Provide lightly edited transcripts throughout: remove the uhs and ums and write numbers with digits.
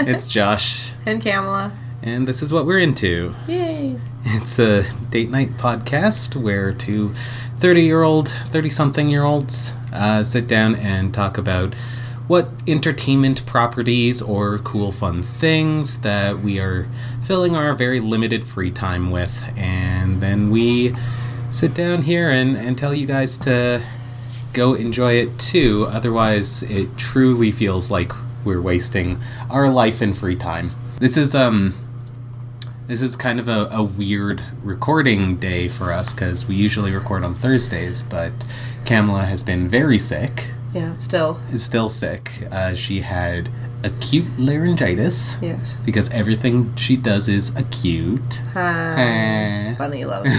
It's Josh. And Kamala. And this is what we're into. Yay. It's a date night podcast where two 30-something-year-olds sit down and talk about what entertainment properties or cool, fun things that we are filling our very limited free time with. And then we sit down here and tell you guys to go enjoy it too. Otherwise, it truly feels like we're wasting our life and free time. This is kind of a weird recording day for us because we usually record on Thursdays, but Kamala has been very sick. Yeah, still. Is still sick. She had acute laryngitis. Yes. Because everything she does is acute. Hi. Funny, lovely.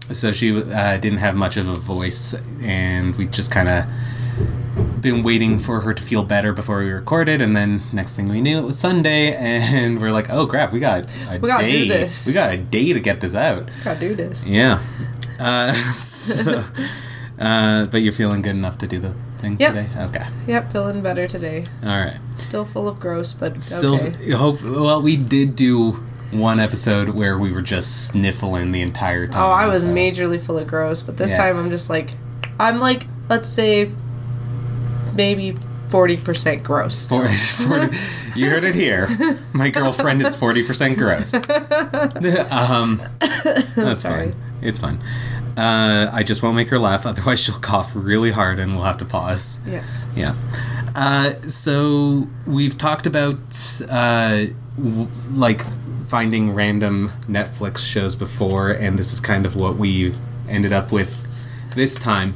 So she didn't have much of a voice, and we just kind of been waiting for her to feel better before we recorded, and then next thing we knew, it was Sunday, and we're like, oh crap, we gotta do this. We got a day to get this out. Gotta do this. Yeah. But you're feeling good enough to do the thing today? Okay. Yep, feeling better today. All right. Still full of gross, but okay. Well, we did do one episode where we were just sniffling the entire time. Oh, I was majorly full of gross, but this time I'm just like, let's say, maybe 40% gross. 40, you heard it here. My girlfriend is 40% gross. That's fine. It's fine. I just won't make her laugh, otherwise she'll cough really hard and we'll have to pause. Yes. Yeah. So we've talked about, finding random Netflix shows before, and this is kind of what we ended up with this time.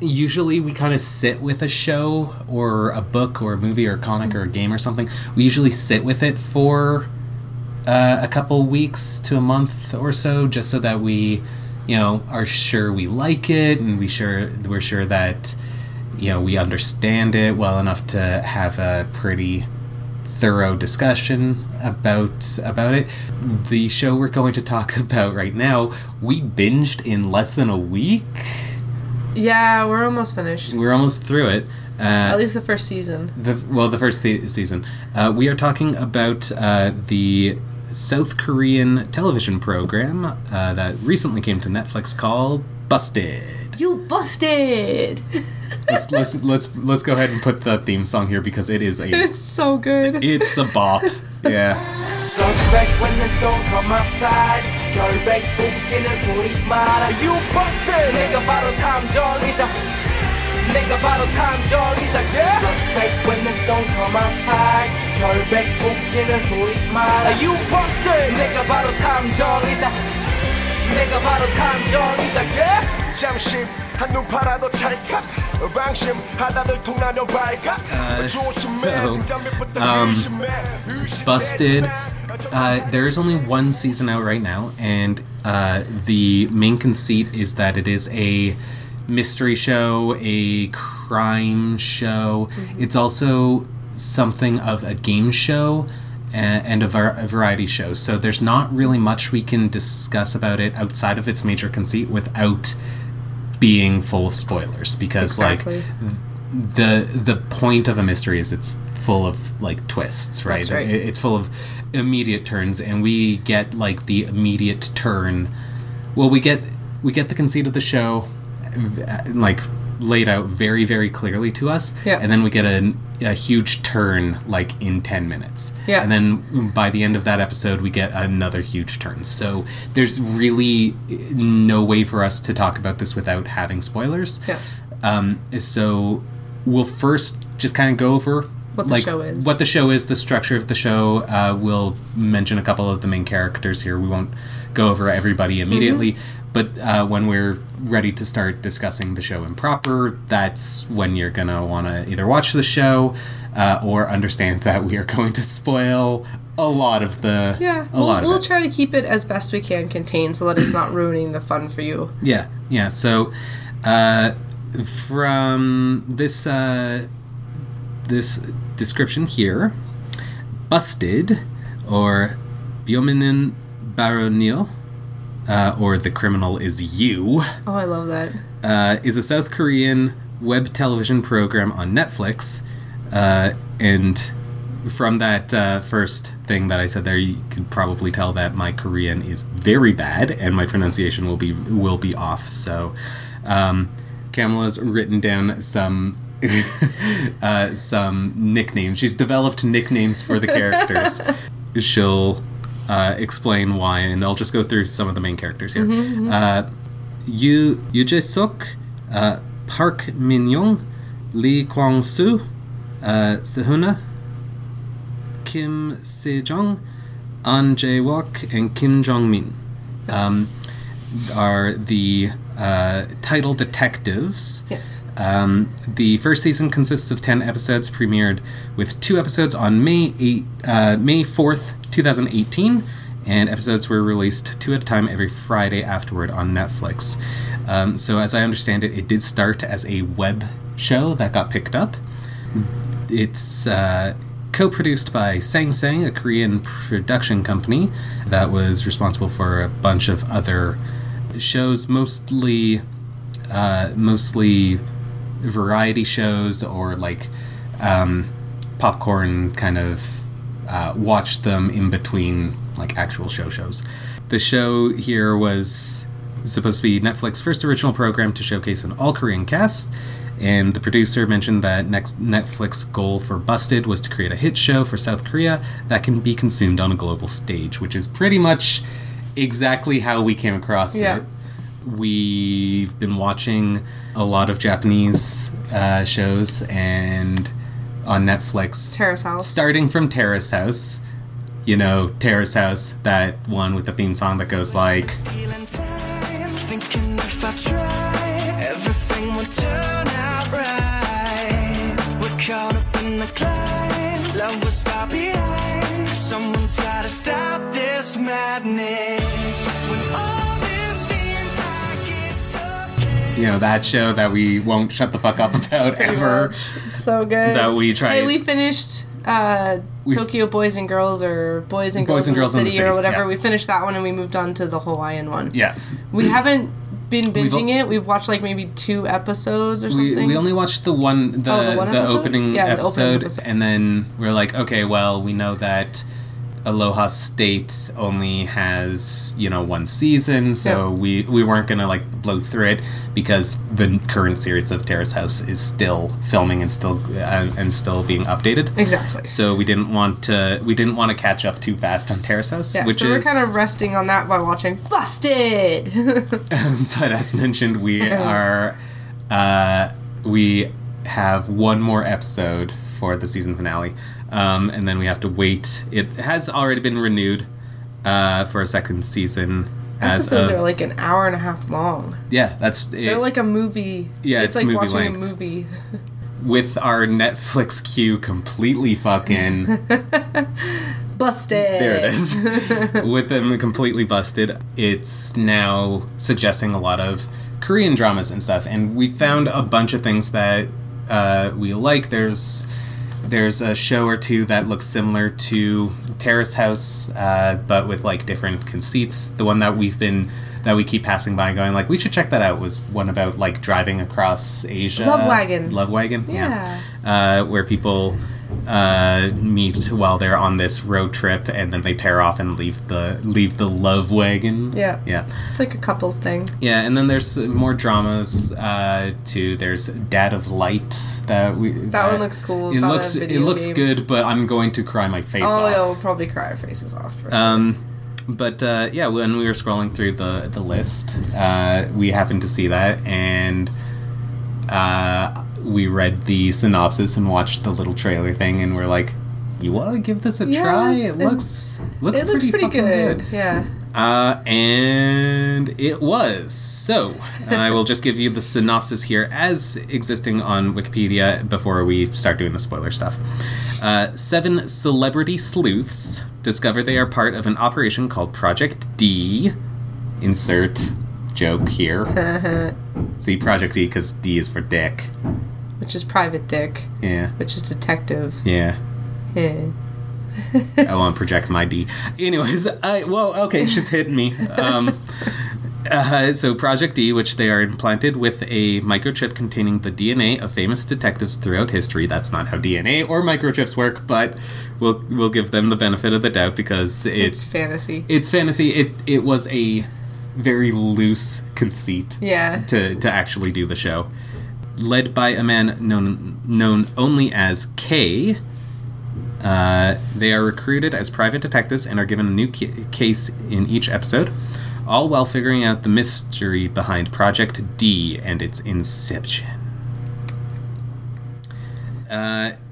Usually we kind of sit with a show or a book or a movie or a comic or a game or something. We usually sit with it for a couple weeks to a month or so, just so that we, are sure we like it, and we're sure that, we understand it well enough to have a pretty thorough discussion about it. The show we're going to talk about right now, we binged in less than a week. Yeah, we're almost finished. We're almost through it. At least the first season. The first season. We are talking about the South Korean television program that recently came to Netflix called Busted. You busted. Let's go ahead and put the theme song here because it is It's so good. It's a bop. Yeah. Suspect when the stone come outside. Go back in a sweet mile. You busted. Nigga bottle time jollies. Nigga bottle time jollies. Yeah. Suspect when the stone come outside. Go back in a sweet mile. You busted. Nigga bottle time jollies. Nigga bottle time jollies. Yeah. Busted. There's only one season out right now, and the main conceit is that it is a mystery show, a crime show. Mm-hmm. It's also something of a game show and a variety show. So there's not really much we can discuss about it outside of its major conceit without being full of spoilers, because exactly. the point of a mystery is it's full of twists, right? That's right. It's full of immediate turns, and we get the immediate turn. Well, we get the conceit of the show laid out very, very clearly to us, yeah. And then we get a huge turn in 10 minutes. Yeah. And then by the end of that episode, we get another huge turn. So there's really no way for us to talk about this without having spoilers. Yes. So we'll first just kind of go over what the show is, the structure of the show. We'll mention a couple of the main characters here. We won't go over everybody immediately. Mm-hmm. But when we're ready to start discussing the show in proper, that's when you're going to want to either watch the show or understand that we are going to spoil a lot of the... Yeah, we'll try to keep it as best we can contained so that it's not ruining the fun for you. Yeah. So from this description here, Busted, or Beomin-eun Baro Neo, or The Criminal Is You. Oh, I love that. Is a South Korean web television program on Netflix And from that first thing that I said there, you could probably tell that my Korean is very bad, and my pronunciation will be off. So, Kamala's written down some some nicknames. She's developed nicknames for the characters. She'll explain why, and I'll just go through some of the main characters here. Mm-hmm, mm-hmm. Yoo Jae-suk, Park Min-young, Lee Kwang-soo, Sehun, Kim Se-jeong, Ahn Jae-wook, and Kim Jong-min are the title detectives. Yes. The first season consists of 10 episodes, premiered with 2 episodes on May 4th, 2018, and episodes were released 2 at a time every Friday afterward on Netflix. So as I understand it, it did start as a web show that got picked up. It's co-produced by Sangsang, a Korean production company that was responsible for a bunch of other shows, mostly variety shows or like popcorn kind of watch them in between like actual shows. The show here was supposed to be Netflix's first original program to showcase an all-Korean cast, and the producer mentioned that Netflix's goal for Busted was to create a hit show for South Korea that can be consumed on a global stage, which is pretty much exactly how we came across it. We've been watching a lot of Japanese shows, and on Netflix, Terrace House. Starting from Terrace House, you know, Terrace House, that one with the theme song that goes like, thinking if I try, everything will turn out right. We're caught up in the climb, love was far behind. Someone's gotta stop this madness. When all this seems like it's okay. You know, that show that we won't shut the fuck up about ever. So good. That we tried. Hey, we finished Tokyo Boys and Girls, or Boys and Girls in the City or whatever. Yeah. We finished that one and we moved on to the Hawaiian one. Yeah. We haven't been binging it. We've watched like maybe 2 episodes or something. We only watched the opening episode, and then we're like, okay, well, we know that Aloha State only has, you know, 1 season, so we weren't going to like blow through it because the current series of Terrace House is still filming and still being updated. Exactly. So we didn't want to catch up too fast on Terrace House, so we're kind of resting on that by watching Busted. But as mentioned, we have 1 more episode for the season finale. And then we have to wait. It has already been renewed for a second season. Episodes are like an hour and a half long. Yeah, they're like a movie. Yeah, it's like movie watching length. A movie. With our Netflix queue completely fucking busted. There it is. With them completely busted, it's now suggesting a lot of Korean dramas and stuff. And we found a bunch of things that we like. There's a show or 2 that looks similar to Terrace House, but with like different conceits. The one that we keep passing by and going like, we should check that out, was one about like driving across Asia. Love Wagon. Yeah. Where people meet while they're on this road trip, and then they pair off and leave the Love Wagon. Yeah. It's like a couples thing. Yeah, and then there's more dramas too. There's Dad of Light that one looks cool. It looks good, but I'm going to cry my face off. Oh, we'll probably cry our faces off. For sure. But yeah, when we were scrolling through the list, we happened to see that, and we read the synopsis and watched the little trailer thing, and we're like, you want to give this a try? It looks pretty good. Yeah. And it was. So, I will just give you the synopsis here as existing on Wikipedia before we start doing the spoiler stuff. 7 celebrity sleuths discover they are part of an operation called Project D. Insert joke here. See, Project D, because D is for dick. Which is private dick. Yeah. Which is detective. Yeah. I won't project my D. Anyways, okay, she's hitting me. So Project D, which they are implanted with a microchip containing the DNA of famous detectives throughout history. That's not how DNA or microchips work, but we'll give them the benefit of the doubt because it's fantasy. It's fantasy. It was a very loose conceit to actually do the show. Led by a man known only as K, they are recruited as private detectives and are given a new case in each episode, all while figuring out the mystery behind Project D and its inception.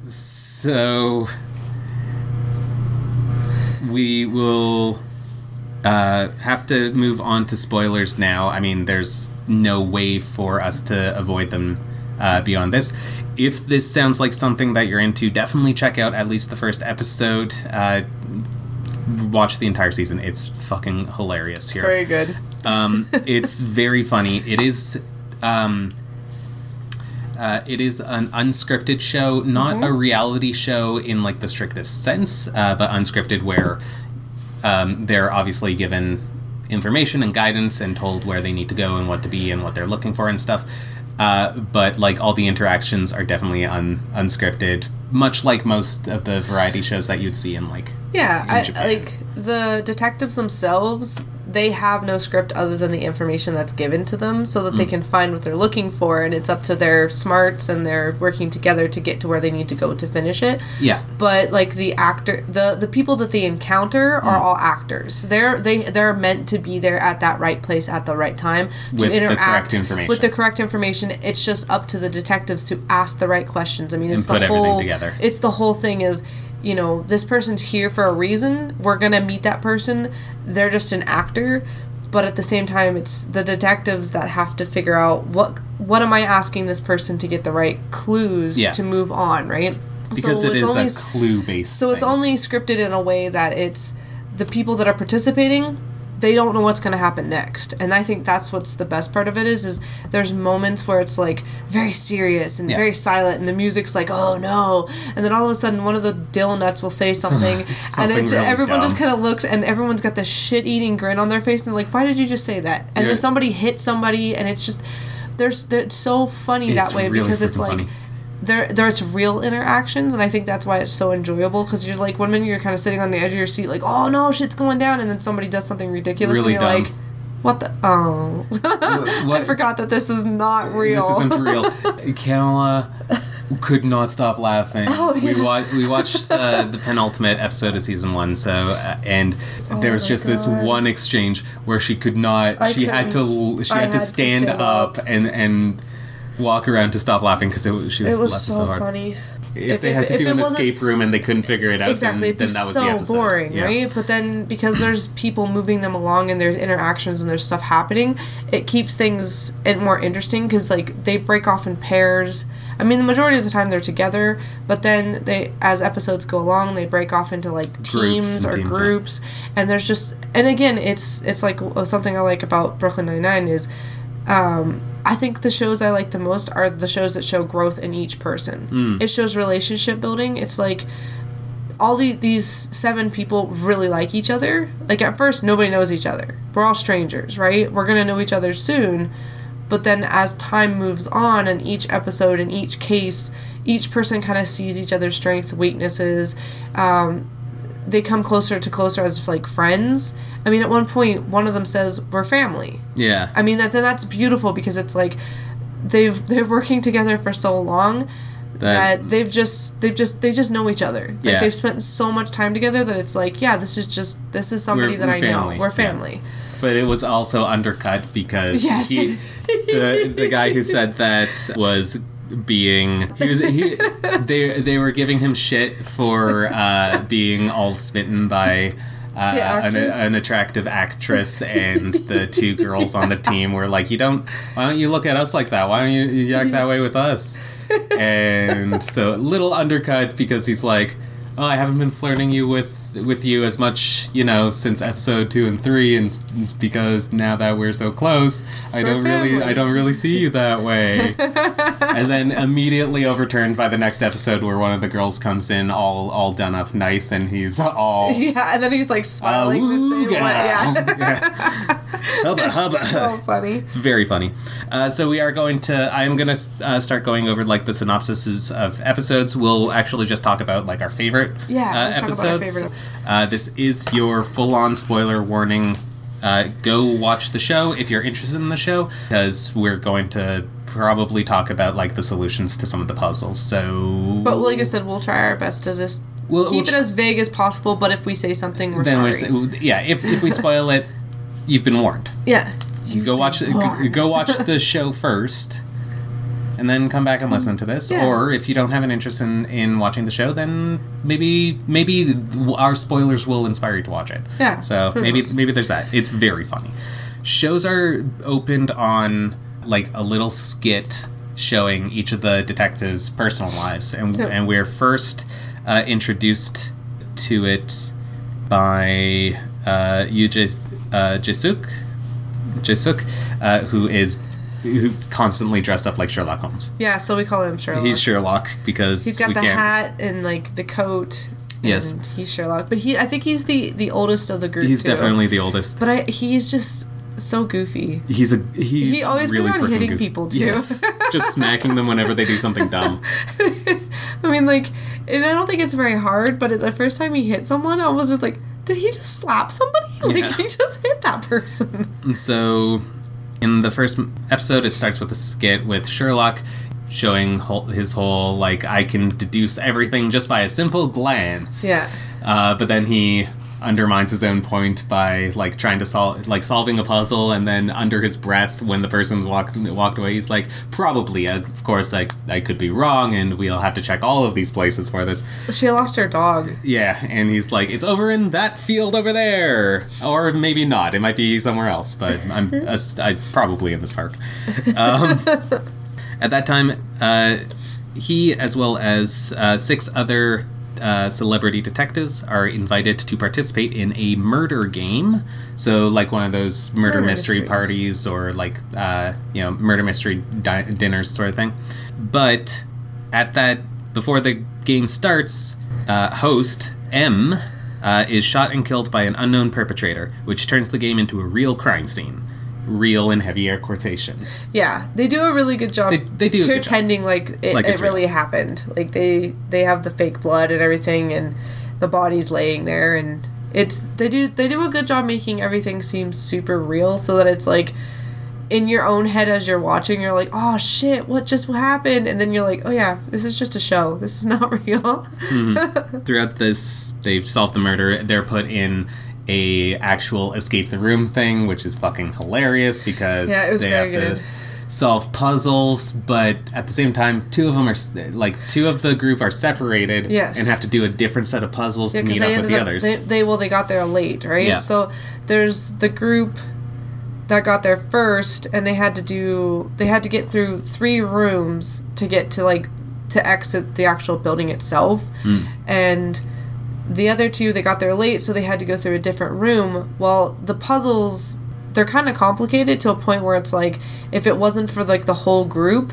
So we will have to move on to spoilers now. I mean, there's no way for us to avoid them beyond this. If this sounds like something that you're into, definitely check out at least the first episode. Watch the entire season. It's fucking hilarious here. Very good. It's very funny. It is an unscripted show, not a reality show in like the strictest sense, but unscripted where they're obviously given information and guidance and told where they need to go and what to be and what they're looking for and stuff. But like all the interactions are definitely unscripted, much like most of the variety shows that you'd see in like in Japan. Like the detectives themselves, they have no script other than the information that's given to them, so that they can find what they're looking for, and it's up to their smarts and they're working together to get to where they need to go to finish it. Yeah. But like the people that they encounter are all actors. They're meant to be there at that right place at the right time to interact with the correct information. It's just up to the detectives to ask the right questions. I mean, it's and put everything together. It's the whole thing of, you know, this person's here for a reason. We're going to meet that person. They're just an actor. But at the same time, it's the detectives that have to figure out what am I asking this person to get the right clues to move on, right? Because so it is only a clue-based thing. It's only scripted in a way that it's the people that are participating, they don't know what's going to happen next. And I think that's what's the best part of it is there's moments where it's like very serious and very silent and the music's like, oh no. And then all of a sudden one of the dill nuts will say something and it's really everyone dumb. Just kind of looks and everyone's got this shit-eating grin on their face and they're like, why did you just say that? And then somebody hits somebody and it's just, it's so funny that way really because it's like, funny. There's real interactions, and I think that's why it's so enjoyable, because you're like, one minute you're kind of sitting on the edge of your seat like, oh no, shit's going down, and then somebody does something ridiculous really and you're dumb. Like, what the I forgot that this is not real. This isn't real. Kayla could not stop laughing. Oh, yeah. We watched the penultimate episode of season 1, so and there was just this one exchange where she could not she had to stand up and walk around to stop laughing because she was so hard. Funny. If they had to do an escape room and they couldn't figure it out, then that was the episode. So boring, right? But then because there's people moving them along and there's interactions and there's stuff happening, it keeps things more interesting because like they break off in pairs. I mean, the majority of the time they're together, but then they, as episodes go along, they break off into like teams or groups, and there's just and again, it's like something I like about Brooklyn Nine-Nine is. I think the shows I like the most are the shows that show growth in each person. It shows relationship building. It's like all these 7 people really like each other. Like at first, nobody knows each other. We're all strangers, right? We're going to know each other soon. But then as time moves on and each episode and each case, each person kind of sees each other's strengths, weaknesses. They come closer as like friends. I mean, at one point, one of them says, "We're family." Yeah. I mean, that's beautiful because it's like they're working together for so long that they just know each other. Like they've spent so much time together that it's like, yeah, this is somebody I know. We're family. Yeah. But it was also undercut because the guy who said that was. They were giving him shit for being all smitten by an attractive actress, and the 2 girls on the team were like, why don't you look at us like that? Why don't you act that way with us? And so a little undercut because he's like, oh, I haven't been flirting you with you as much, you know, since episode 2 and 3, and it's because now that we're so close, I don't really see you that way. And then immediately overturned by the next episode where one of the girls comes in all done up nice, and he's all and then he's like smiling the same way. Hubba, hubba. So funny. It's very funny. So we are going to... I'm going to start going over, like, the synopsis of episodes. We'll actually just talk about, like, our favorite episodes. Talk about our favorite. This is your full-on spoiler warning. Go watch the show if you're interested in the show, because we're going to probably talk about, like, the solutions to some of the puzzles. So... But like I said, we'll try our best to just... Keep it as vague as possible, but if we say something, we're then sorry. If we spoil it, you've been warned. Yeah. You go watch the show first, and then come back and listen to this. Yeah. Or if you don't have an interest in watching the show, then maybe our spoilers will inspire you to watch it. Yeah. So maybe there's that. It's very funny. Shows are opened on, like, a little skit showing each of the detectives' personal lives, and we're first... introduced to it by Yoo Jae-suk, who constantly dressed up like Sherlock Holmes. Yeah, so we call him Sherlock. He's Sherlock because he's got hat and, like, the coat. Yes, and he's Sherlock, but I think he's the oldest of the group. He's definitely the oldest. But he's just so goofy. He always really goes around hitting people too. Yes, just smacking them whenever they do something dumb. I mean, like. And I don't think it's very hard, but the first time he hit someone, I was just like, did he just slap somebody? Like, yeah. He just hit that person. And so, in the first episode, it starts with a skit with Sherlock showing his whole, like, I can deduce everything just by a simple glance. Yeah. But then he undermines his own point by, like, trying to solving a puzzle, and then under his breath, when the person's walked away, he's like, probably, of course, like, I could be wrong, and we'll have to check all of these places for this. She lost her dog. Yeah, and he's like, it's over in that field over there, or maybe not. It might be somewhere else, but I'm probably in this park. At that time, he, as well as 6 other celebrity detectives are invited to participate in a murder game. So, like, one of those murder mystery parties, or, like, murder mystery dinners sort of thing. But before the game starts, host M is shot and killed by an unknown perpetrator, which turns the game into a real crime scene. Real in heavy air quotations. Yeah, they do a really good job. They do pretending job. Like it really real. Happened. Like they have the fake blood and everything, and the body's laying there, and they do a good job making everything seem super real, so that it's like in your own head as you're watching, you're like, oh shit, what just happened? And then you're like, oh yeah, this is just a show. This is not real. Mm-hmm. Throughout this, they've solved the murder. They're put in a actual escape the room thing, which is fucking hilarious because they have to solve puzzles, but at the same time, two of the group are separated and have to do a different set of puzzles to meet up with the others. They got there late, right? Yeah. So there's the group that got there first, and they had to get through 3 rooms to get to to exit the actual building itself, and the other 2, they got there late, so they had to go through a different room. Well, the puzzles, they're kind of complicated to a point where it's like, if it wasn't for, like, the whole group,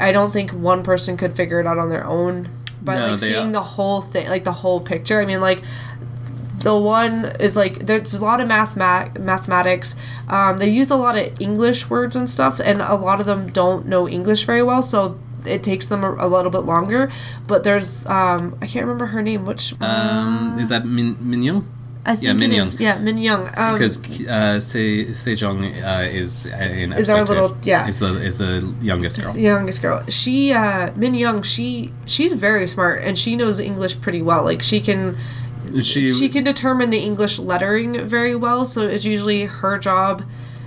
I don't think one person could figure it out on their own. But, seeing the whole thing, like, the whole picture, I mean, like, the one is, like, there's a lot of mathematics. They use a lot of English words and stuff, and a lot of them don't know English very well, so... It takes them a little bit longer, but there's I can't remember her name. Which is that Min-young? I think Min-young. Yeah, Min-young. Because Se-jeong is in episode 2. Is the youngest girl. She Min-young. She's very smart, and she knows English pretty well. Like she can determine the English lettering very well. So it's usually her job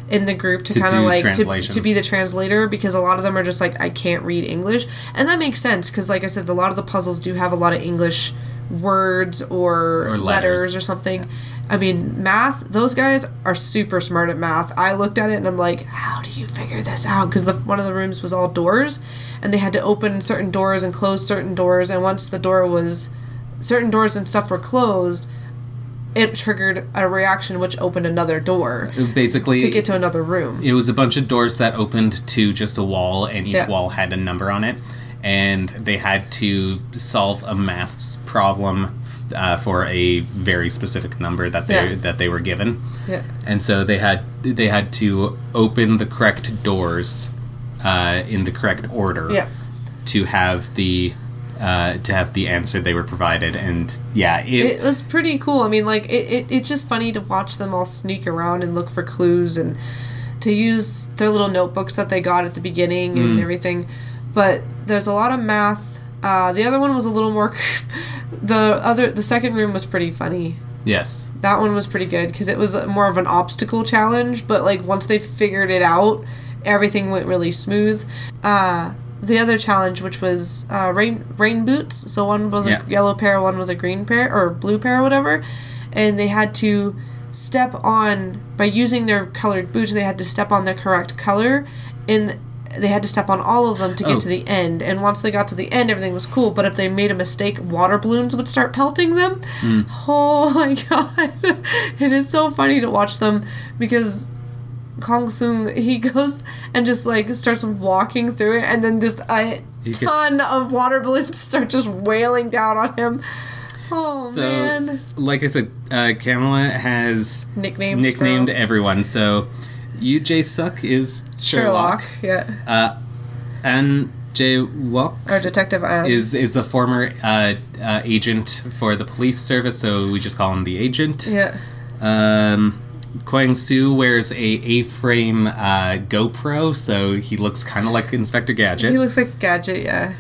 in the group to kind of, like, to be the translator, because a lot of them are just like, I can't read English. And that makes sense, because, like I said, a lot of the puzzles do have a lot of English words or letters or something. Yeah. I mean, math, those guys are super smart at math. I looked at it and I'm like, how do you figure this out? Because one of the rooms was all doors, and they had to open certain doors and close certain doors, and once certain doors and stuff were closed, it triggered a reaction which opened another door. Basically, to get to another room. It was a bunch of doors that opened to just a wall, and each wall had a number on it. And they had to solve a maths problem for a very specific number that they were given. Yeah. And so they had to open the correct doors in the correct order to have the answer they were provided. And it was pretty cool. I mean, like, it's just funny to watch them all sneak around and look for clues and to use their little notebooks that they got at the beginning and everything. But there's a lot of math. The other one was a little more... the second room was pretty funny. Yes. That one was pretty good because it was more of an obstacle challenge. But, like, once they figured it out, everything went really smooth. The other challenge, which was rain boots. So one was a yellow pair, one was a green pair or blue pair or whatever. And they had to step on... By using their colored boots, they had to step on the correct color in... They had to step on all of them to get to the end. And once they got to the end, everything was cool. But if they made a mistake, water balloons would start pelting them. Mm. Oh, my God. It is so funny to watch them because Kwang-soo, he goes and just, like, starts walking through it. And then just a ton of water balloons start just wailing down on him. Oh, so, man. Like I said, Kamala has nicknamed everyone. So... Yoo Jae-suk is Sherlock. Ahn Jae-wook, or Detective Ahn, is the former agent for the police service, so we just call him the agent. Yeah. Kwang-soo wears a A-frame GoPro, so he looks kind of like Inspector Gadget. He looks like Gadget, yeah.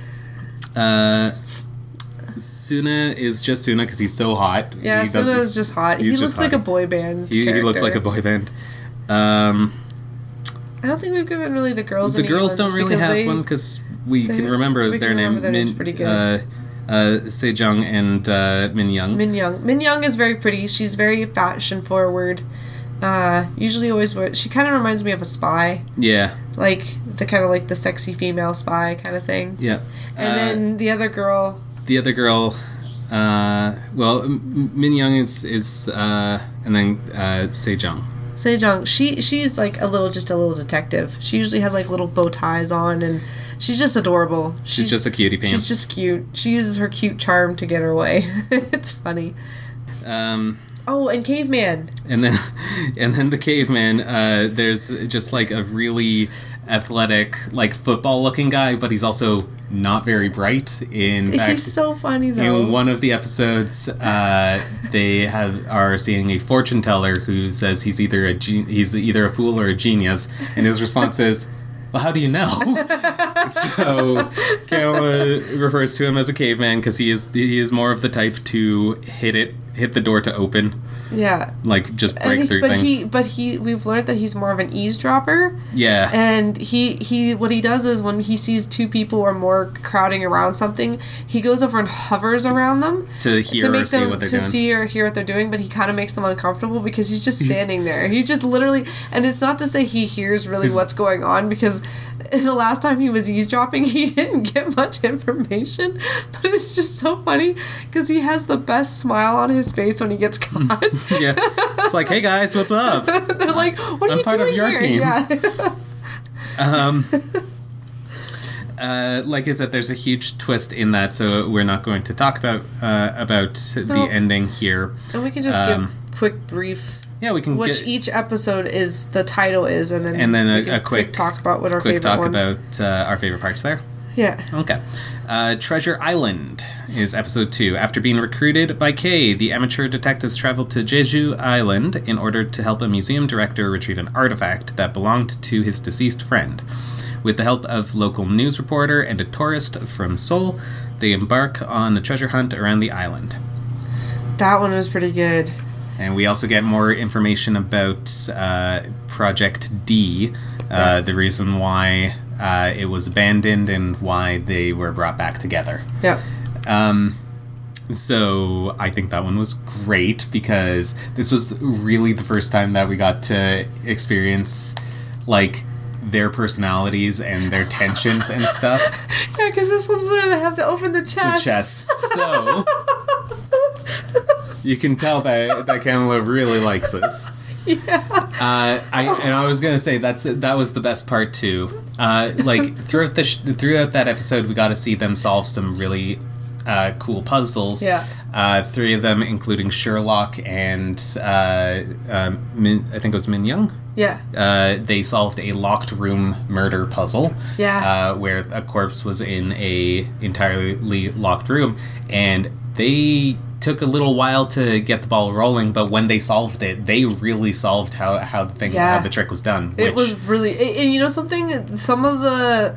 Suna is just Suna because he's so hot. Yeah, Suna is just hot. He looks like a boy band. He looks like a boy band. I don't think we've given really the girls. The girls don't really have one because we can remember their name. Pretty good. Se-jeong and Min-young. Min-young is very pretty. She's very fashion forward. Usually always wears. She kind of reminds me of a spy. Yeah. Like the kind of like the sexy female spy kind of thing. Yeah. And then the other girl. Min-young is and then Se-jeong. Se-jeong, she's like a little detective. She usually has like little bow ties on, and she's just adorable. She's just a cutie pants. She's just cute. She uses her cute charm to get her way. It's funny. And Caveman. And then the Caveman. There's just like a really athletic, like football-looking guy, but he's also not very bright. In fact, he's so funny though. In one of the episodes, they are seeing a fortune teller who says he's either a fool or a genius, and his response is, "Well, how do you know?" So Kamala refers to him as a caveman because he is more of the type to hit the door to open. Yeah. Like, just break through things. But we've learned that he's more of an eavesdropper. Yeah. And what he does is when he sees two people or more crowding around something, he goes over and hovers around them. To see or hear what they're doing, but he kind of makes them uncomfortable because he's just standing there. He's just literally... And it's not to say he hears really what's going on, because the last time he was eavesdropping, he didn't get much information. But it's just so funny because he has the best smile on his face when he gets caught. Yeah. It's like, "Hey guys, what's up?" They're like, "What are you doing here? I'm part of your team." Yeah. Like I said, there's a huge twist in that, so we're not going to talk about the ending here. And we can just give quick brief. Yeah, we can. Which each episode is the title is, and then a quick talk about what our favorite our favorite parts there. Yeah. Okay. Treasure Island is episode 2. After being recruited by Kay, the amateur detectives travel to Jeju Island in order to help a museum director retrieve an artifact that belonged to his deceased friend. With the help of local news reporter and a tourist from Seoul, they embark on a treasure hunt around the island. That one was pretty good. And we also get more information about Project D, the reason why it was abandoned and why they were brought back together. Yeah. So I think that one was great because this was really the first time that we got to experience, like, their personalities and their tensions and stuff. Yeah, because this one's where they have to open the chest. So... You can tell that Kamala really likes this. Yeah. I was gonna say that was the best part too. Like throughout that episode, we got to see them solve some really cool puzzles. Yeah. Three of them, including Sherlock and I think it was Min-young. Yeah. They solved a locked room murder puzzle. Yeah. Where a corpse was in a entirely locked room, and they took a little while to get the ball rolling, but when they solved it, they really solved how the trick was done. It was really, and you know something, some of the.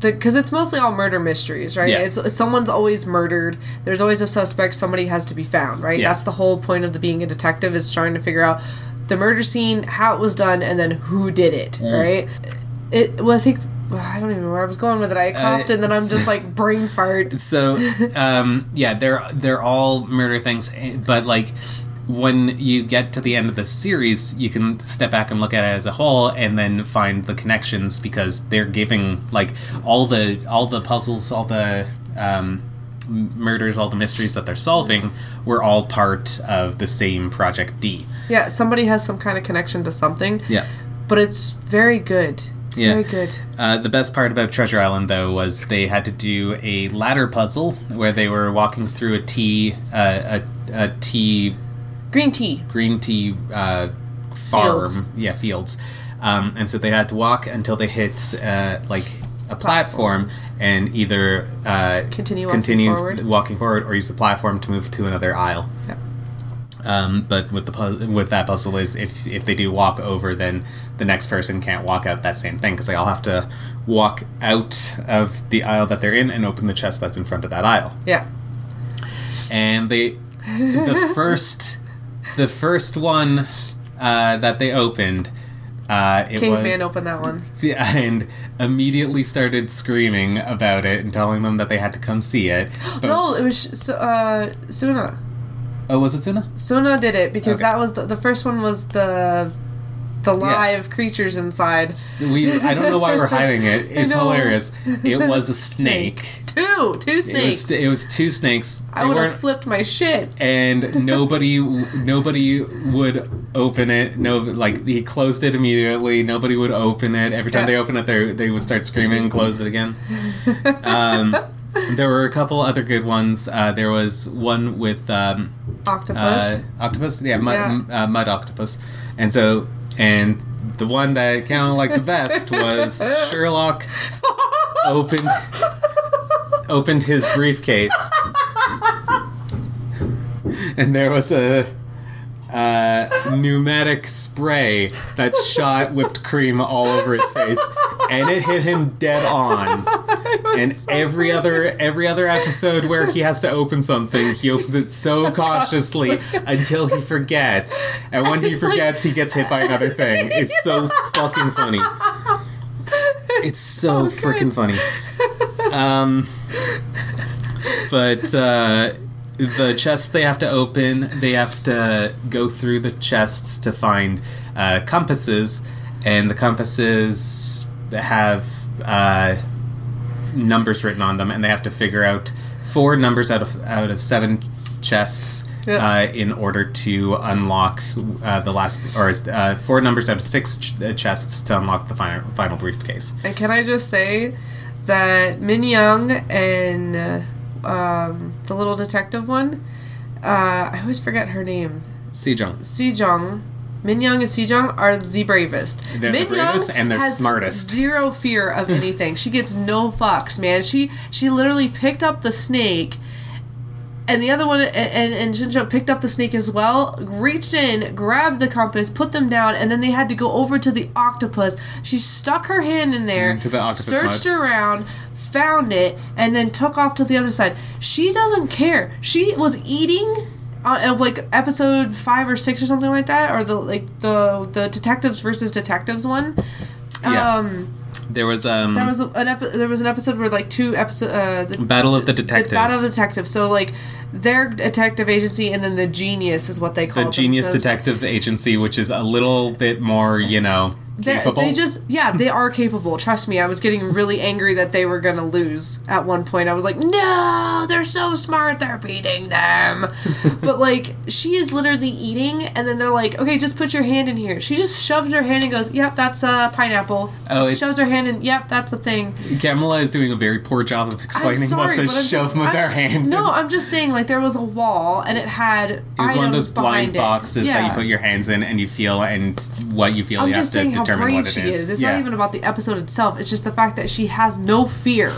Because it's mostly all murder mysteries, right? Yeah. It's someone's always murdered. There's always a suspect. Somebody has to be found, right? Yeah. That's the whole point of being a detective, is trying to figure out the murder scene, how it was done, and then who did it, right? I don't even know where I was going with it. I coughed, and then I'm just like brain fart. So, yeah, they're all murder things, but like. When you get to the end of the series, you can step back and look at it as a whole and then find the connections, because they're giving, like, all the puzzles, all the murders, all the mysteries that they're solving were all part of the same Project D. Yeah, somebody has some kind of connection to something. Yeah. But it's very good. It's very good. The best part about Treasure Island, though, was they had to do a ladder puzzle where they were walking through a green tea farm fields. Yeah, fields, and so they had to walk until they hit like a platform, and either continue walking forward or use the platform to move to another aisle. Yeah. But with that puzzle is if they do walk over, then the next person can't walk out that same thing, because they all have to walk out of the aisle that they're in and open the chest that's in front of that aisle. Yeah. And they. The first one that they opened, Kingman opened that one. Yeah, and immediately started screaming about it and telling them that they had to come see it. But no, it was Suna. Oh, was it Suna? Suna did it, because that was the first one was the live creatures inside. I don't know why we're hiding it. It's hilarious. It was a snake. Two snakes. It was two snakes. I would have flipped my shit. And nobody would open it. No, like he closed it immediately. Nobody would open it. Every time they open it, they would start screaming and close it again. There were a couple other good ones. There was one with octopus. Octopus, yeah, mud octopus, and the one that counted like the best was Sherlock opened his briefcase, and there was a pneumatic spray that shot whipped cream all over his face, and it hit him dead on. And so every other episode where he has to open something, he opens it so cautiously until he forgets. And when he forgets, he gets hit by another thing. It's so fucking funny. It's so freaking funny. But the chests they have to open, they have to go through the chests to find compasses, and the compasses have numbers written on them, and they have to figure out 4 numbers out of 7 chests. Yep. In order to unlock the last, or 4 numbers out of 6 chests to unlock the final briefcase. And can I just say that Min-young and the little detective one, I always forget her name. Se-jeong. Min-young and Se-jeong are the bravest. They're the bravest and they're smartest. Zero fear of anything. She gives no fucks, man. She literally picked up the snake, and the other one, and Shinjo picked up the snake as well, reached in, grabbed the compass, put them down, and then they had to go over to the octopus. She stuck her hand in there, searched around, found it, and then took off to the other side. She doesn't care. She was eating... like episode 5 or 6 or something like that, or the detectives versus detectives one. Yeah. There was an episode where like 2 episodes. Battle of the Detectives. Battle of the Detectives. So like their detective agency, and then the Genius is what they call the Genius themselves. Detective Agency, which is a little bit more, you know. They are capable. Trust me, I was getting really angry that they were going to lose at one point. I was like, no, they're so smart, they're beating them. But, like, she is literally eating, and then they're like, okay, just put your hand in here. She just shoves her hand and goes, yep, that's a pineapple. Oh, she shoves her hand and, yep, that's a thing. Kamala is doing a very poor job of explaining what to shove with their hands. No, I'm just saying, like, there was a wall, and it had items behind it. It was one of those blind boxes that you put your hands in, and you feel, and what you feel, I'm you have to determine. How brave she is. It's not even about the episode itself. It's just the fact that she has no fear.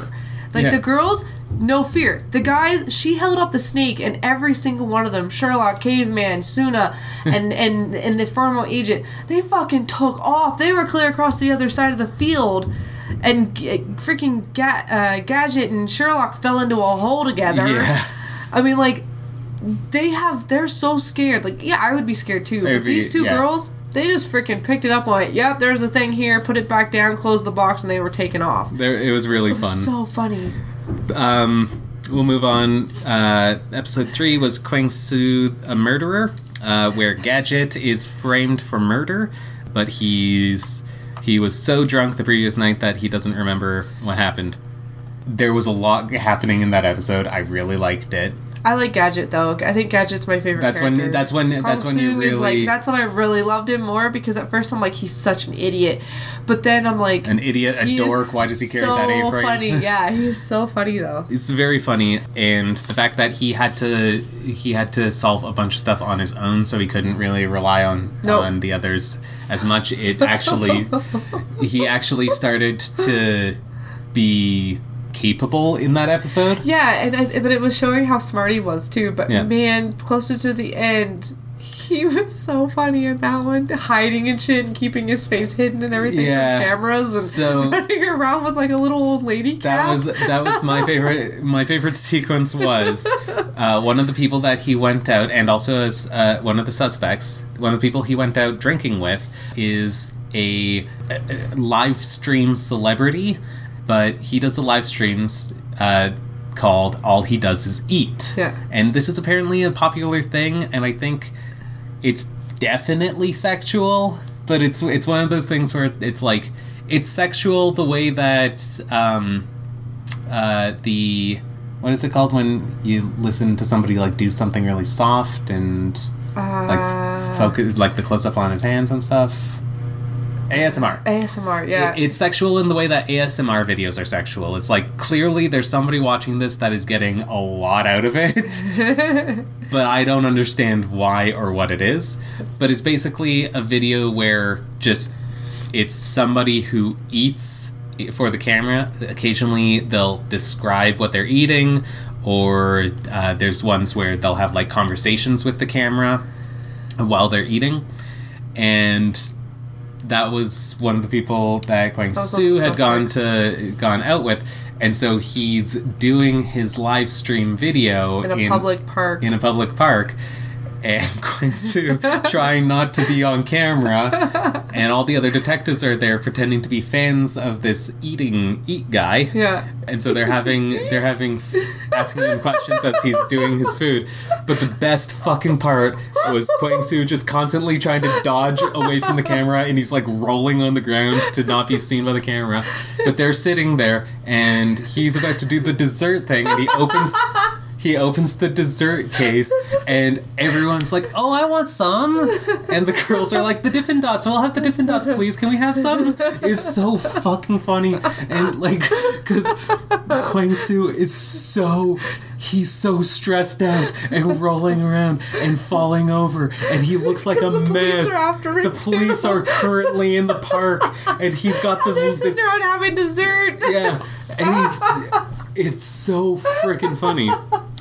Like, the girls, no fear. The guys, she held up the snake, and every single one of them, Sherlock, Caveman, Suna, and the Farmo agent, they fucking took off. They were clear across the other side of the field, and freaking Gadget and Sherlock fell into a hole together. Yeah. I mean, like, they're so scared. Like, yeah, I would be scared, too. But these two girls... They just freaking picked it up and went, yep, there's a thing here, put it back down, close the box, and they were taken off. It was really fun. It was so funny. We'll move on. Episode 3 was Kwang-soo, a murderer, where Gadget is framed for murder, but he was so drunk the previous night that he doesn't remember what happened. There was a lot happening in that episode. I really liked it. I like Gadget, though. I think Gadget's my favorite character. That's when you really... that's when I really loved him more, because at first I'm like, he's such an idiot. But then I'm like... An idiot, a dork, why does he carry that A-frame? So funny, yeah. He was so funny, though. It's very funny, and the fact that he had to solve a bunch of stuff on his own, so he couldn't really rely on the others as much. It actually... he actually started to be... capable in that episode. Yeah, but it was showing how smart he was too. But man, closer to the end, he was so funny in that one, hiding and shit and keeping his face hidden and everything from cameras and running around with like a little old lady cat. That was my favorite. My favorite sequence was one of the people that he went out, and also as one of the suspects, one of the people he went out drinking with is a live stream celebrity. But he does the live streams called All He Does Is Eat. Yeah. And this is apparently a popular thing, and I think it's definitely sexual, but it's one of those things where it's like, it's sexual the way that what is it called when you listen to somebody like do something really soft and like focus, like the close-up on his hands and stuff? ASMR. ASMR, yeah. It's sexual in the way that ASMR videos are sexual. It's like, clearly there's somebody watching this that is getting a lot out of it. But I don't understand why or what it is. But it's basically a video where just, it's somebody who eats for the camera. Occasionally they'll describe what they're eating, or there's ones where they'll have like conversations with the camera while they're eating. And... that was one of the people that Kwang-soo had gone out with, and so he's doing his live stream video in a public park. In a public park, and Kwang-soo trying not to be on camera, and all the other detectives are there pretending to be fans of this eat guy. Yeah, and so they're having asking him questions as he's doing his food. But the best fucking part was Kwang-soo just constantly trying to dodge away from the camera, and he's like rolling on the ground to not be seen by the camera. But they're sitting there, and he's about to do the dessert thing, and he opens the dessert case, and everyone's like, oh, I want some. And the girls are like, the Dippin' Dots. We'll have the Dippin' Dots, please. Can we have some? It's so fucking funny. And, like, because Kwang-soo is so... he's so stressed out and rolling around and falling over, and he looks like a mess. The police are currently in the park, and he's got the... they're sitting around having dessert. Yeah. And it's so freaking funny.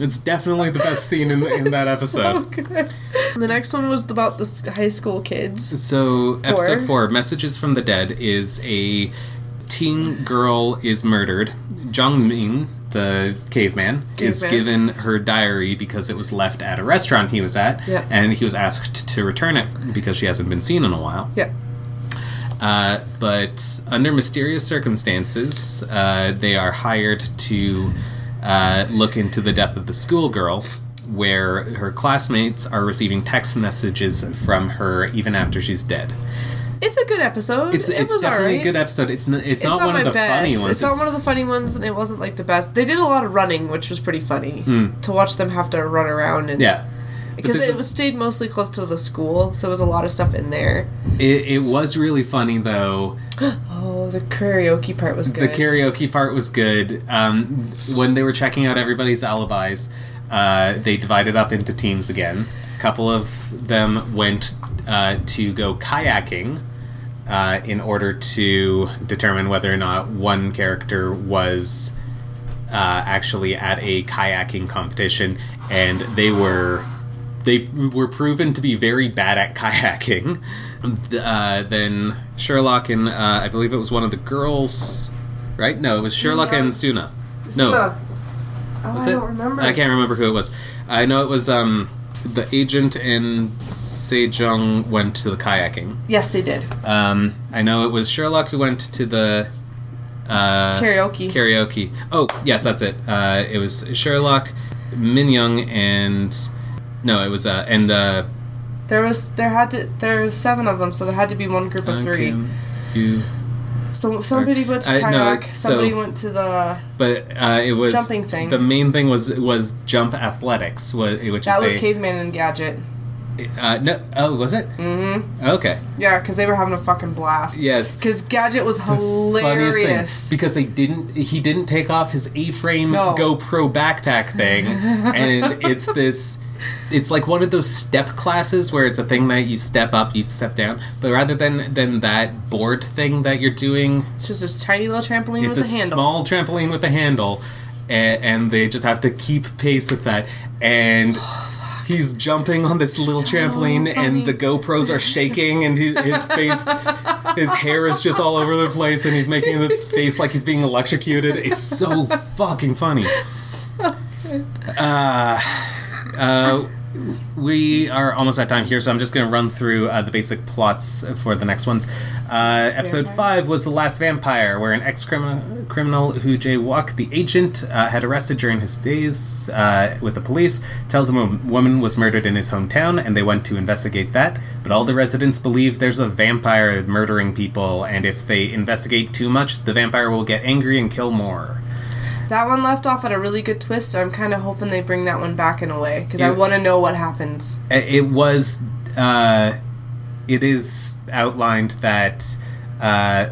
It's definitely the best scene in that episode. So good. The next one was about the high school kids. So episode 4, Messages from the Dead, is a teen girl is murdered. Jong-min, the caveman, is given her diary because it was left at a restaurant he was at, and he was asked to return it because she hasn't been seen in a while. Yeah. But under mysterious circumstances, they are hired to look into the death of the schoolgirl, where her classmates are receiving text messages from her even after she's dead. It's a good episode. It's definitely a good episode. It's not one of the funny ones. It's not one of the funny ones, and it wasn't like the best. They did a lot of running, which was pretty funny to watch them have to run around and because it stayed mostly close to the school, so there was a lot of stuff in there. It was really funny, though. Oh, the karaoke part was good. When they were checking out everybody's alibis, they divided up into teams again. A couple of them went to go kayaking in order to determine whether or not one character was actually at a kayaking competition, and they were proven to be very bad at kayaking. Then Sherlock and I believe it was one of the girls, right? No, it was Sherlock and Suna. No, I don't remember. I can't remember who it was. I know it was the agent and Se-jeong went to the kayaking. Yes, they did. I know it was Sherlock who went to the karaoke. Oh, yes, that's it. It was Sherlock, Min-young, and. No, it was, and the... There was 7 of them, so there had to be one group of 3. So somebody went to kayak, somebody went to the... But it was... Jumping thing. The main thing was jump athletics, which that was Caveman and Gadget. No, oh, was it? Mm-hmm. Okay. Yeah, because they were having a fucking blast. Yes. Because Gadget was hilarious. The funniest thing, because he didn't take off his A-frame GoPro backpack thing, and it's this... It's like one of those step classes where it's a thing that you step up, you step down. But rather than that board thing that you're doing... It's just this tiny little trampoline with a handle. It's a small trampoline with a handle. And they just have to keep pace with that. And he's jumping on this little trampoline and the GoPros are shaking and his face... His hair is just all over the place and he's making this face like he's being electrocuted. It's so fucking funny. So good. We are almost out of time here, so I'm just going to run through the basic plots for the next ones. Episode 5 was The Last Vampire, where an ex-criminal Yoo Jae-suk, the agent, had arrested during his days with the police, tells him a woman was murdered in his hometown, and they went to investigate that. But all the residents believe there's a vampire murdering people, and if they investigate too much, the vampire will get angry and kill more. That one left off at a really good twist, so I'm kind of hoping they bring that one back in a way, because I want to know what happens. It is outlined that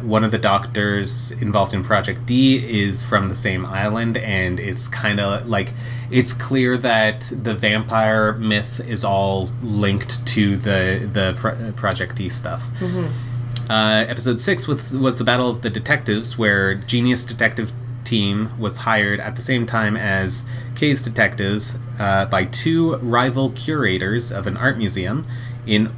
one of the doctors involved in Project D is from the same island, and it's kind of like, it's clear that the vampire myth is all linked to the Project D stuff. Mm-hmm. Episode 6 was the Battle of the Detectives, where genius detective team was hired at the same time as K's detectives by 2 rival curators of an art museum in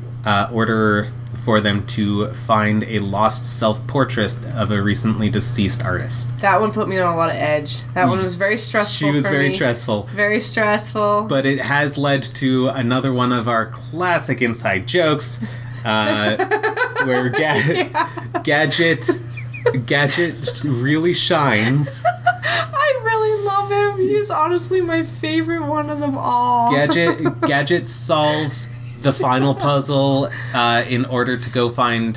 order for them to find a lost self-portrait of a recently deceased artist. That one put me on a lot of edge. That one was very stressful. She was very stressful. Very stressful. But it has led to another one of our classic inside jokes where Gadget really shines. I really love him. He is honestly my favorite one of them all. Gadget solves the final puzzle in order to go find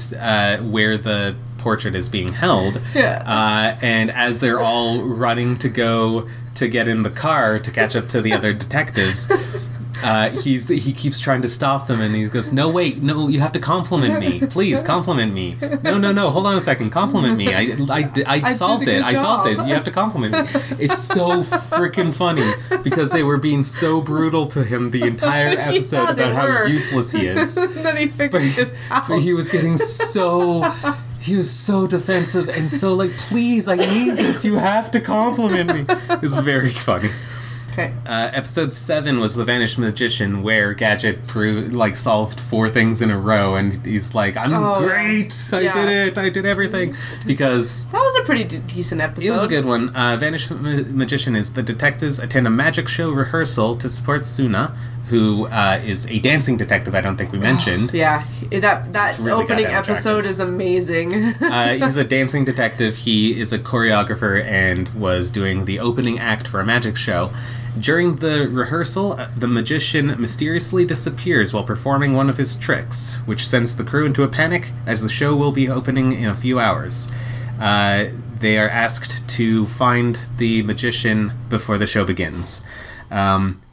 where the portrait is being held. Yeah. And as they're all running to go to get in the car to catch up to the other detectives, he keeps trying to stop them, and he goes, "No, wait, no, you have to compliment me. Please, compliment me. No, hold on a second. Compliment me. I solved it. I solved it. You have to compliment me." It's so freaking funny, because they were being so brutal to him the entire episode about how useless he is. Then he figured it out. But he was getting so... He was so defensive and so like, "Please, I need this. You have to compliment me." It was very funny. Okay. Episode 7 was The Vanished Magician, where Gadget solved 4 things in a row, and he's like, "I'm great! I did it! I did everything!" Because... That was a pretty decent episode. It was a good one. Vanished Magician is the detectives attend a magic show rehearsal to support Suna, who is a dancing detective. I don't think we mentioned. Yeah, that really opening episode is amazing. He's a dancing detective. He is a choreographer and was doing the opening act for a magic show. During the rehearsal, the magician mysteriously disappears while performing one of his tricks, which sends the crew into a panic as the show will be opening in a few hours. They are asked to find the magician before the show begins,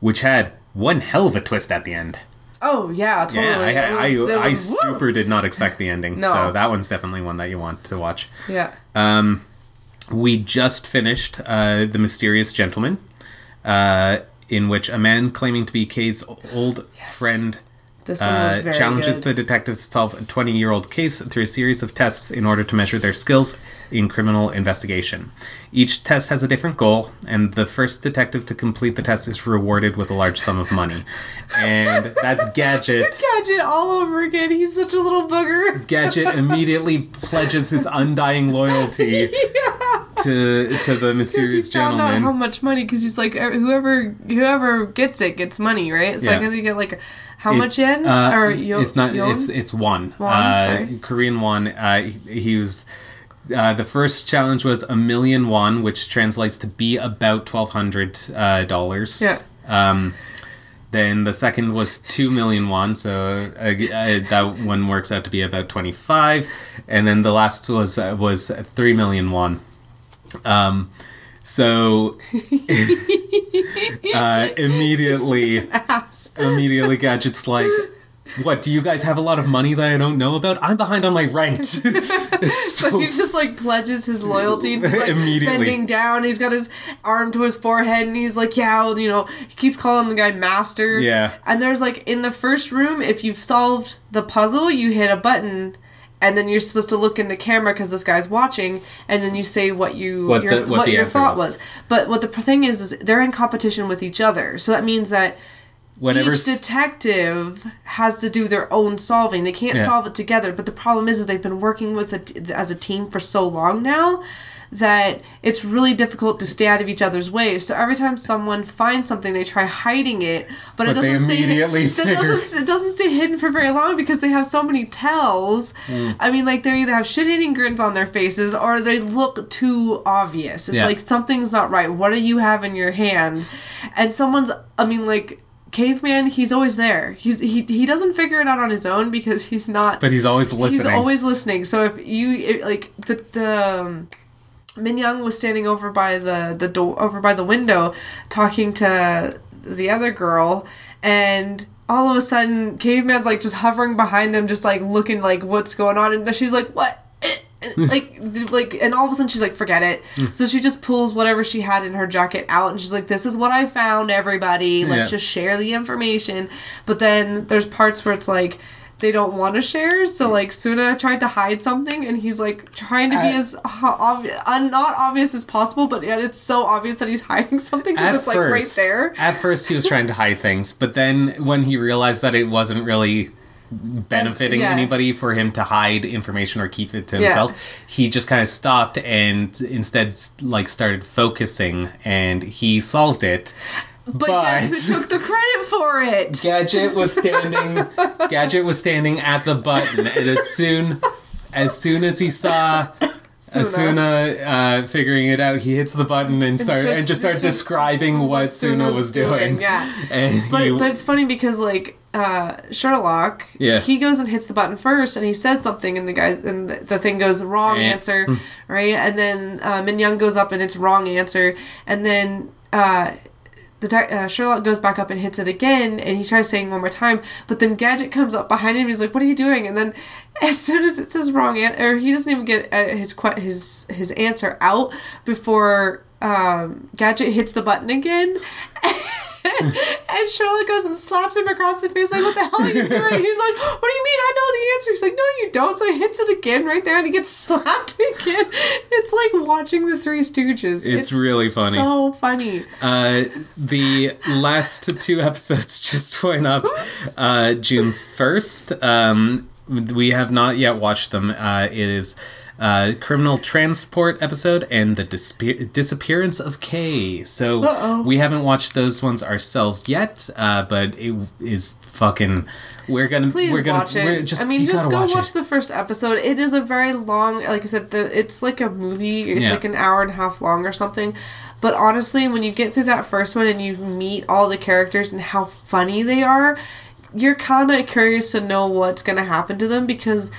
which had one hell of a twist at the end. Oh, yeah, totally. Yeah, I super did not expect the ending, so that one's definitely one that you want to watch. Yeah. We just finished The Mysterious Gentleman, in which a man claiming to be K's old friend challenges the detectives to solve a 20-year-old case through a series of tests in order to measure their skills in criminal investigation. Each test has a different goal, and the first detective to complete the test is rewarded with a large sum of money. And that's Gadget. Gadget all over again. He's such a little booger. Gadget immediately pledges his undying loyalty to the mysterious gentleman. Because he found out how much money, because he's like, whoever gets money, right? So I think they get like, much yen? It's not, yon? It's won. Won, Korean won. He was... the first challenge was 1,000,000 won, which translates to be about $1,200. Yeah. Then the second was 2,000,000 won, so that one works out to be about 25. And then the last was 3,000,000 won. So immediately, Gadget's like, what, do you guys have a lot of money that I don't know about? I'm behind on my rent. So he just, like, pledges his loyalty and he's, like, immediately bending down. He's got his arm to his forehead and he's like, he keeps calling the guy master. Yeah. And there's, like, in the first room, if you've solved the puzzle, you hit a button and then you're supposed to look in the camera because this guy's watching, and then you say what your thought was. But what the thing is they're in competition with each other. So that means that each detective has to do their own solving. They can't solve it together. But the problem is that they've been working with as a team for so long now that it's really difficult to stay out of each other's way. So every time someone finds something, they try hiding it, but it doesn't stay hidden for very long because they have so many tells. Mm. I mean, like, they either have shit-eating grins on their faces or they look too obvious. It's like, something's not right. What do you have in your hand? And Caveman, he's always there. He doesn't figure it out on his own because he's not. But he's always listening. So if Min-young was standing over by the door, over by the window, talking to the other girl, and all of a sudden, Caveman's like just hovering behind them, just like looking like what's going on, and she's like, what? And all of a sudden she's like, forget it. So she just pulls whatever she had in her jacket out and she's like, this is what I found, everybody. Let's just share the information. But then there's parts where it's like they don't want to share. So like Suna tried to hide something and he's like trying to be as not obvious as possible, but yet it's so obvious that he's hiding something because it's like right there. At first he was trying to hide things, but then when he realized that it wasn't really benefiting anybody for him to hide information or keep it to himself, he just kind of stopped and instead like started focusing, and he solved it. But Gadget took the credit for it. Gadget was standing at the button, and as soon as he saw Suna figuring it out, he hits the button and starts describing what Suna was doing. Yeah, but it's funny because like Sherlock, he goes and hits the button first, and he says something, and the thing goes wrong answer, right? And then Min-young goes up and it's wrong answer, and then Sherlock goes back up and hits it again, and he tries saying one more time, but then Gadget comes up behind him. He's like, "What are you doing?" And then, as soon as it says wrong answer, he doesn't even get his answer out before Gadget hits the button again. And Sherlock goes and slaps him across the face, like, what the hell are you doing? He's like, what do you mean? I know the answer. He's like, no, you don't. So he hits it again right there, and he gets slapped again. It's like watching the Three Stooges. It's really funny. So funny. The last two episodes just went up June 1st. We have not yet watched them. It is criminal transport episode, and the disappearance of Kay. So we haven't watched those ones ourselves yet, but it is fucking. We're gonna watch it. I mean, just go watch the first episode. It is a very long, like I said, it's like a movie. It's like an hour and a half long or something. But honestly, when you get through that first one and you meet all the characters and how funny they are, you're kind of curious to know what's going to happen to them, because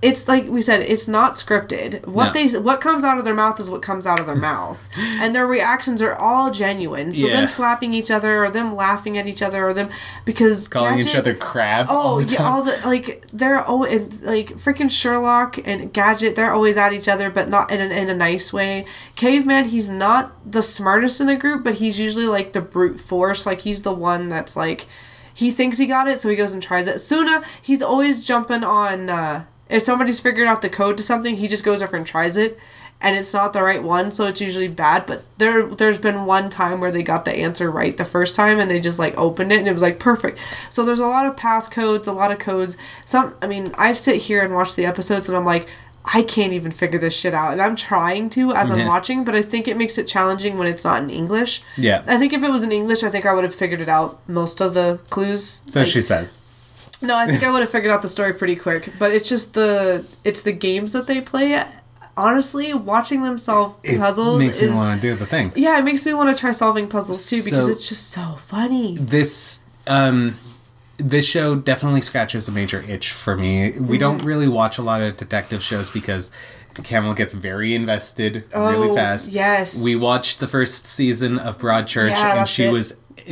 it's like we said, it's not scripted. What comes out of their mouth is what comes out of their mouth. And their reactions are all genuine. So them slapping each other, or them laughing at each other, or them calling each other crab. They're freaking Sherlock and Gadget, they're always at each other, but not in a nice way. Caveman, he's not the smartest in the group, but he's usually like the brute force. Like he's the one that's like, he thinks he got it, so he goes and tries it. Suna, he's always jumping on, if somebody's figured out the code to something, he just goes over and tries it, and it's not the right one, so it's usually bad. But there's been one time where they got the answer right the first time, and they just, like, opened it, and it was, like, perfect. So there's a lot of passcodes, a lot of codes. I sit here and watch the episodes, and I'm like, I can't even figure this shit out. And I'm trying to as I'm watching, but I think it makes it challenging when it's not in English. Yeah. I think if it was in English, I think I would have figured it out, most of the clues. So she says. No, I think I would have figured out the story pretty quick. But it's just the games that they play. Honestly, watching them solve puzzles makes me want to do the thing. Yeah, it makes me want to try solving puzzles, too, because it's just so funny. This show definitely scratches a major itch for me. We don't really watch a lot of detective shows because Camel gets very invested really fast. Yes. We watched the first season of Broadchurch, and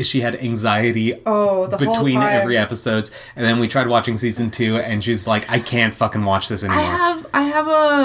she had anxiety between every episode. And then we tried watching season 2, and she's like, I can't fucking watch this anymore. I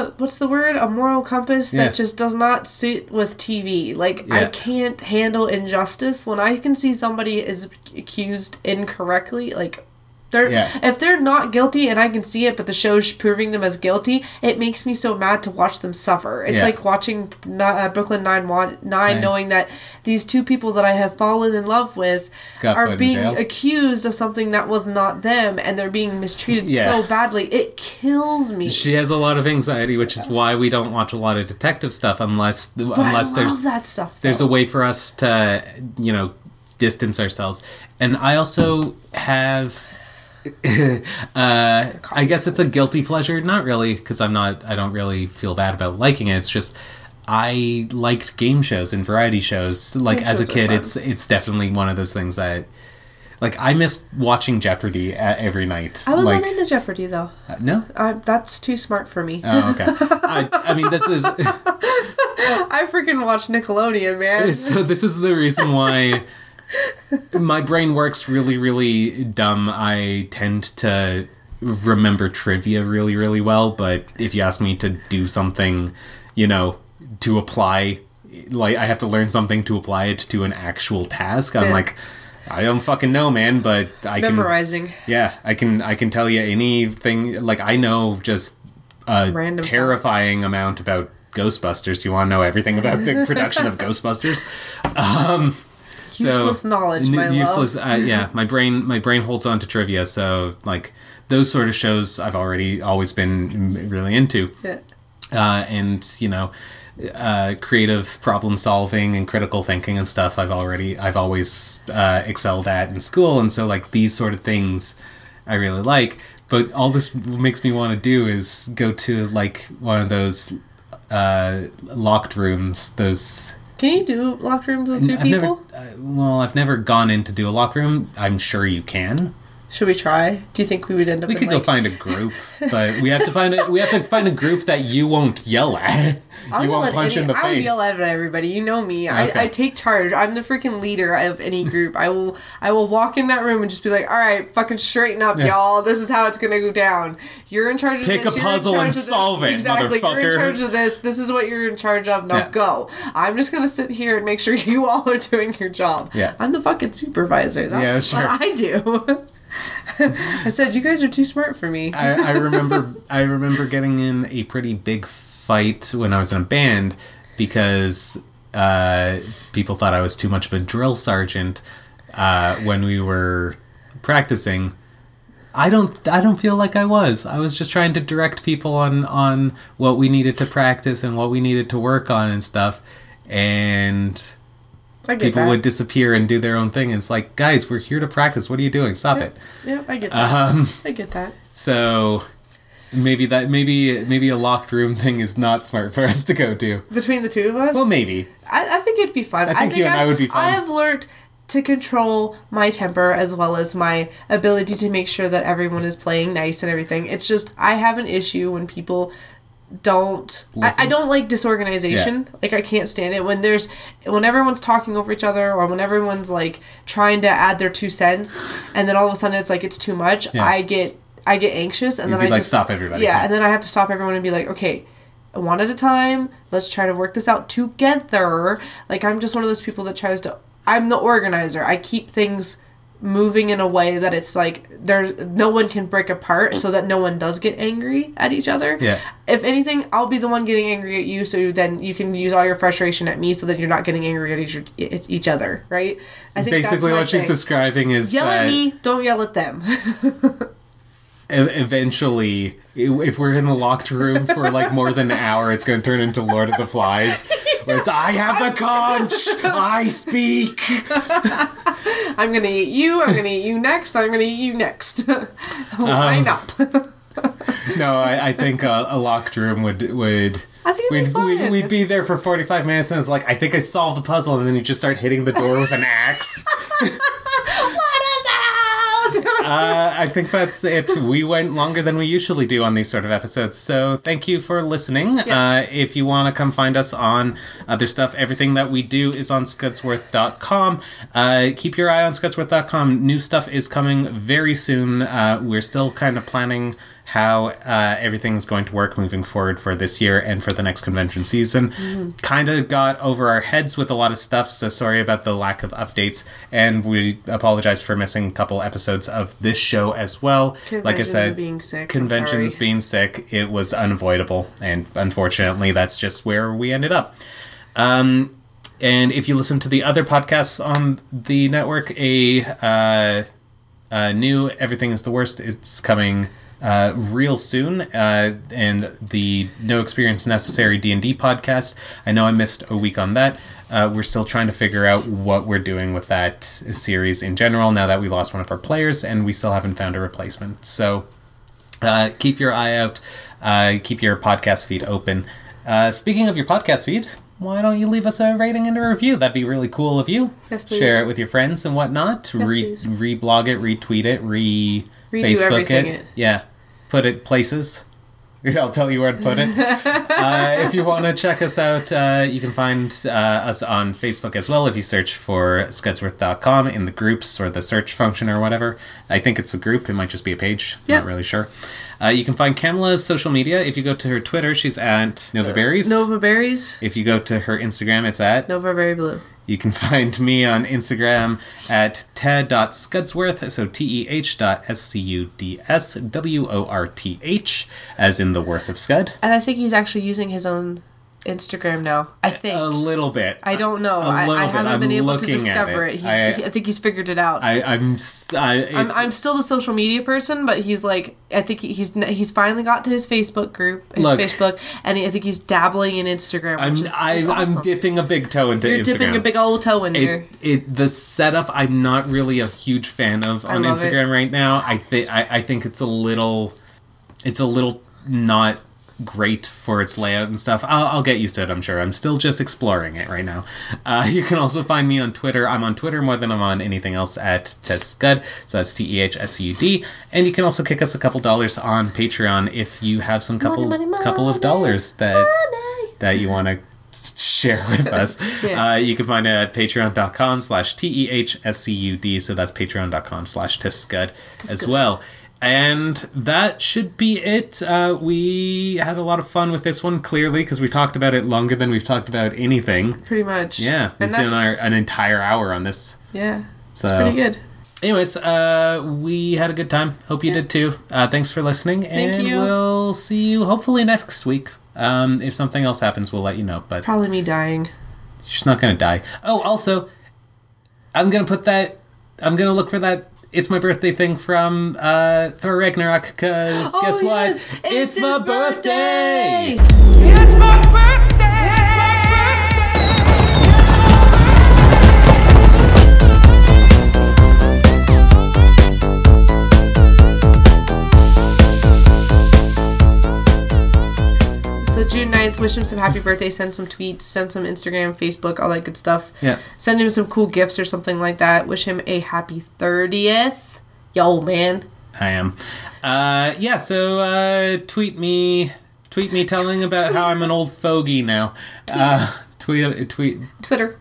have a moral compass that just does not sit with TV. Like, I can't handle injustice. When I can see somebody is accused incorrectly, like, if they're not guilty and I can see it, but the show's proving them as guilty, it makes me so mad to watch them suffer. It's like watching Brooklyn Nine-Nine, knowing that these two people that I have fallen in love with are being accused of something that was not them, and they're being mistreated so badly. It kills me. She has a lot of anxiety, which is why we don't watch a lot of detective stuff unless there's that stuff. There's a way for us to distance ourselves. And I also have. I guess it's a guilty pleasure. Not really, because I don't really feel bad about liking it. It's just I liked game shows and variety shows. Like, game as shows a kid, it's definitely one of those things that, like, I miss watching Jeopardy every night. I wasn't into Jeopardy, though. No? That's too smart for me. Oh, okay. This is... I freaking watch Nickelodeon, man. So this is the reason why... My brain works really, really dumb. I tend to remember trivia really, really well, but if you ask me to do something, to apply, like, I have to learn something to apply it to an actual task, I'm like, I don't fucking know, man, but Memorizing. Yeah, I can tell you anything. Like, I know just a random terrifying amount about Ghostbusters. You want to know everything about the production of Ghostbusters? Useless knowledge, my love. My brain holds on to trivia, so, like, those sort of shows I've always been really into. Yeah. Creative problem solving and critical thinking and stuff I've always excelled at in school, and so, like, these sort of things I really like. But all this makes me want to do is go to, like, one of those locked rooms, those... Can you do locked rooms with two people? I've never gone in to do a locked room. I'm sure you can. Should we try? Do you think we would end up? We could go find a group, but we have to find a group that you won't yell at. You won't punch in the face. I'll yell at everybody. You know me. Okay. I take charge. I'm the freaking leader of any group. I will walk in that room and just be like, "All right, fucking straighten up, y'all. This is how it's gonna go down. You're in charge of this. Pick a puzzle and solve it, exactly. Motherfucker. You're in charge of this. This is what you're in charge of. Now go. I'm just gonna sit here and make sure you all are doing your job. Yeah. I'm the fucking supervisor. That's what I do." I said, you guys are too smart for me. I remember getting in a pretty big fight when I was in a band because people thought I was too much of a drill sergeant when we were practicing. I don't feel like I was. I was just trying to direct people on what we needed to practice and what we needed to work on and stuff. And people would disappear and do their own thing. And it's like, guys, we're here to practice. What are you doing? Stop it. Yep, I get that. I get that. So maybe a locked room thing is not smart for us to go to. Between the two of us? Well, maybe. I think it'd be fun. I think you and I would be fun. I have learned to control my temper as well as my ability to make sure that everyone is playing nice and everything. It's just, I have an issue when people don't... I don't like disorganization. Yeah. Like, I can't stand it. When everyone's talking over each other or when everyone's, like, trying to add their 2 cents and then all of a sudden it's, like, it's too much, yeah. I get anxious and then I just... stop everybody. Yeah, and then I have to stop everyone and be like, okay... one at a time, let's try to work this out together. Like, I'm just one of those people that I'm the organizer. I keep things moving in a way that it's like no one can break apart so that no one does get angry at each other. Yeah. If anything, I'll be the one getting angry at you so then you can use all your frustration at me so that you're not getting angry at each other, right? I think basically what she's describing is yell at me, don't yell at them. Eventually, if we're in a locked room for like more than an hour, it's going to turn into Lord of the Flies. Where it's, I have the conch! I speak! I'm going to eat you. I'm going to eat you next. I'm going to eat you next. Line up. No, I think a locked room would... I think it'd be fun. We'd be there for 45 minutes and it's like, I think I solved the puzzle. And then you just start hitting the door with an axe. I think that's it. We went longer than we usually do on these sort of episodes. So thank you for listening. Yes. If you want to come find us on other stuff, everything that we do is on Scudsworth.com. Keep your eye on Scudsworth.com. New stuff is coming very soon. We're still kind of planning how everything's going to work moving forward for this year and for the next convention season. Mm-hmm. Kind of got over our heads with a lot of stuff, so sorry about the lack of updates. And we apologize for missing a couple episodes of this show as well. Like I said, conventions being sick, it was unavoidable. And unfortunately, that's just where we ended up. And if you listen to the other podcasts on the network, a new Everything is the Worst is coming... real soon, and the No Experience Necessary D&D podcast. I know I missed a week on that. We're still trying to figure out what we're doing with that series in general now that we lost one of our players and we still haven't found a replacement. So keep your eye out. Keep your podcast feed open. Speaking of your podcast feed, why don't you leave us a rating and a review? That'd be really cool of you. Yes, please. Share it with your friends and whatnot. Yes, please. Reblog it, retweet it, Facebook it. Yeah. Put it places. I'll tell you where to put it. If you want to check us out, you can find us on Facebook as well if you search for Scudsworth.com in the groups or the search function or whatever. I think it's a group. It might just be a page. Yep. Not really sure. You can find Kamala's social media. If you go to her Twitter, she's at NovaBerries. If you go to her Instagram, it's at NovaBerryBlue. You can find me on Instagram at @ted.scudsworth, so TEH.SCUDSWORTH, as in the worth of Scud. And I think he's actually using his own Instagram now. I think. A little bit. I don't know. I haven't been able to discover it. I think he's figured it out. I'm still the social media person, but he's like, I think he's finally got to his Facebook group, and I think he's dabbling in Instagram, which is awesome. I'm dipping a big toe into Instagram. You're dipping a big old toe in there. The setup I'm not really a huge fan of on Instagram right now. I think it's a little not great for its layout and stuff. I'll get used to it, I'm sure. I'm still just exploring it right now. You can also find me on Twitter. I'm on Twitter more than I'm on anything else at TessScud, so that's TEHSCUD. And you can also kick us a couple dollars on Patreon if you have some couple of dollars that you want to share with us. Yeah. You can find it at patreon.com/TEHSCUD, so that's patreon.com/TessScud as well. And that should be it. We had a lot of fun with this one, clearly, because we talked about it longer than we've talked about anything. Pretty much. Yeah. We've done an entire hour on this. Yeah. So it's pretty good. Anyways, we had a good time. Hope you did too. Thanks for listening. Thank you. And we'll see you hopefully next week. If something else happens, we'll let you know. But probably me dying. She's not going to die. Oh, also, I'm going to look for that It's My Birthday thing from Thor Ragnarok, because guess what? Yes. It's my birthday! It's my birthday! So June 9th, wish him some happy birthday, send some tweets, send some Instagram, Facebook, all that good stuff. Yeah. Send him some cool gifts or something like that. Wish him a happy 30th. Yo, man. I am. Yeah, so tweet me telling about how I'm an old fogey now. Twitter. Twatter.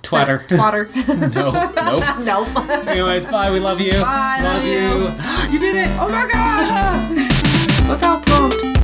Twatter. Nope. Nope. Anyways, bye. We love you. Bye. Love you. You did it. Oh, my gosh. Without prompt.